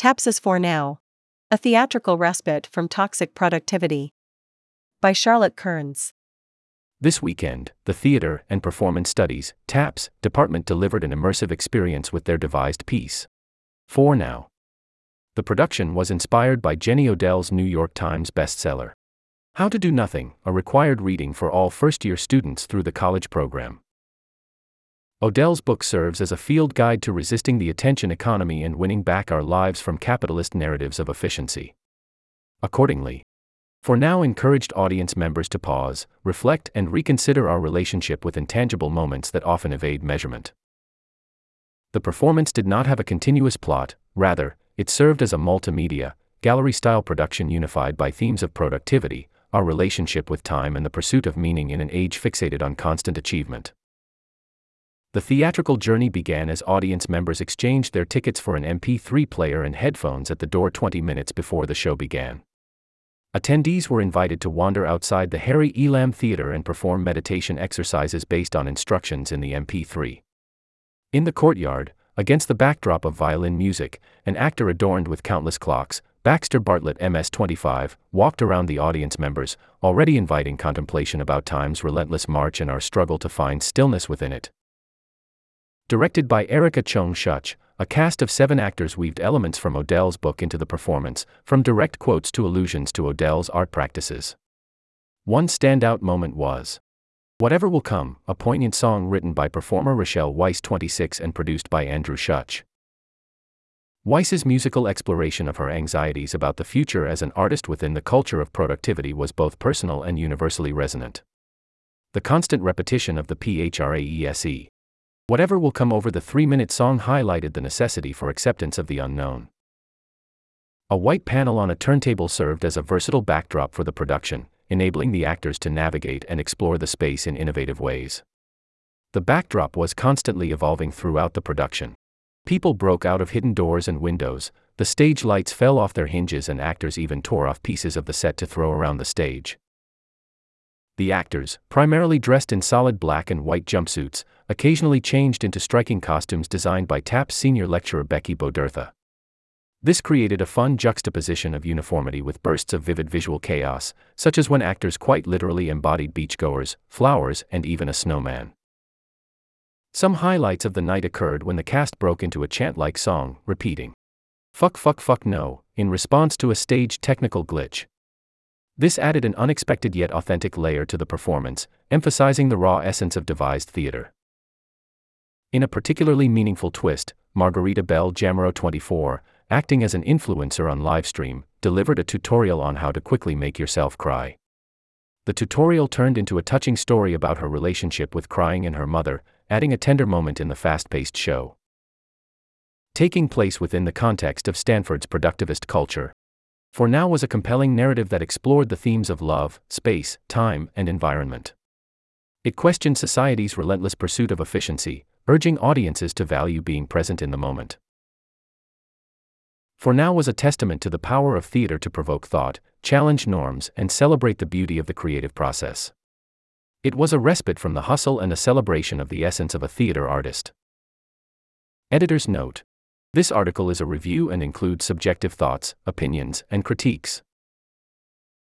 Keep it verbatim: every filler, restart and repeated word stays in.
TAPS is For Now, a theatrical respite from toxic productivity, by Charlotte Kearns. This weekend, the Theatre and Performance Studies, TAPS, department delivered an immersive experience with their devised piece, For Now. The production was inspired by Jenny Odell's New York Times bestseller, How to Do Nothing, a required reading for all first-year students through the college program. Odell's book serves as a field guide to resisting the attention economy and winning back our lives from capitalist narratives of efficiency. Accordingly, For Now encouraged audience members to pause, reflect, and reconsider our relationship with intangible moments that often evade measurement. The performance did not have a continuous plot; rather, it served as a multimedia, gallery-style production unified by themes of productivity, our relationship with time, and the pursuit of meaning in an age fixated on constant achievement. The theatrical journey began as audience members exchanged their tickets for an M P three player and headphones at the door twenty minutes before the show began. Attendees were invited to wander outside the Harry Elam Theatre and perform meditation exercises based on instructions in the M P three. In the courtyard, against the backdrop of violin music, an actor adorned with countless clocks, Baxter Bartlett M S twenty-five, walked around the audience members, already inviting contemplation about time's relentless march and our struggle to find stillness within it. Directed by Erika Chong Shuch, a cast of seven actors weaved elements from Odell's book into the performance, from direct quotes to allusions to Odell's art practices. One standout moment was Whatever Will Come, a poignant song written by performer Rochelle Weiss twenty-six and produced by Andrew Shuch. Weiss's musical exploration of her anxieties about the future as an artist within the culture of productivity was both personal and universally resonant. The constant repetition of the phrase "Whatever will come" over the three-minute song highlighted the necessity for acceptance of the unknown. A white panel on a turntable served as a versatile backdrop for the production, enabling the actors to navigate and explore the space in innovative ways. The backdrop was constantly evolving throughout the production. People broke out of hidden doors and windows, the stage lights fell off their hinges, and actors even tore off pieces of the set to throw around the stage. The actors, primarily dressed in solid black and white jumpsuits, occasionally changed into striking costumes designed by TAPS senior lecturer Becky Bodurtha. This created a fun juxtaposition of uniformity with bursts of vivid visual chaos, such as when actors quite literally embodied beachgoers, flowers, and even a snowman. Some highlights of the night occurred when the cast broke into a chant-like song, repeating, "Fuck, fuck, fuck, no," in response to a stage technical glitch. This added an unexpected yet authentic layer to the performance, emphasizing the raw essence of devised theater. In a particularly meaningful twist, Margarita Bell Jamero twenty-four, acting as an influencer on livestream, delivered a tutorial on how to quickly make yourself cry. The tutorial turned into a touching story about her relationship with crying and her mother, adding a tender moment in the fast-paced show. Taking place within the context of Stanford's productivist culture, For Now was a compelling narrative that explored the themes of love, space, time, and environment. It questioned society's relentless pursuit of efficiency, urging audiences to value being present in the moment. For Now was a testament to the power of theater to provoke thought, challenge norms, and celebrate the beauty of the creative process. It was a respite from the hustle and a celebration of the essence of a theater artist. Editor's note: this article is a review and includes subjective thoughts, opinions, and critiques.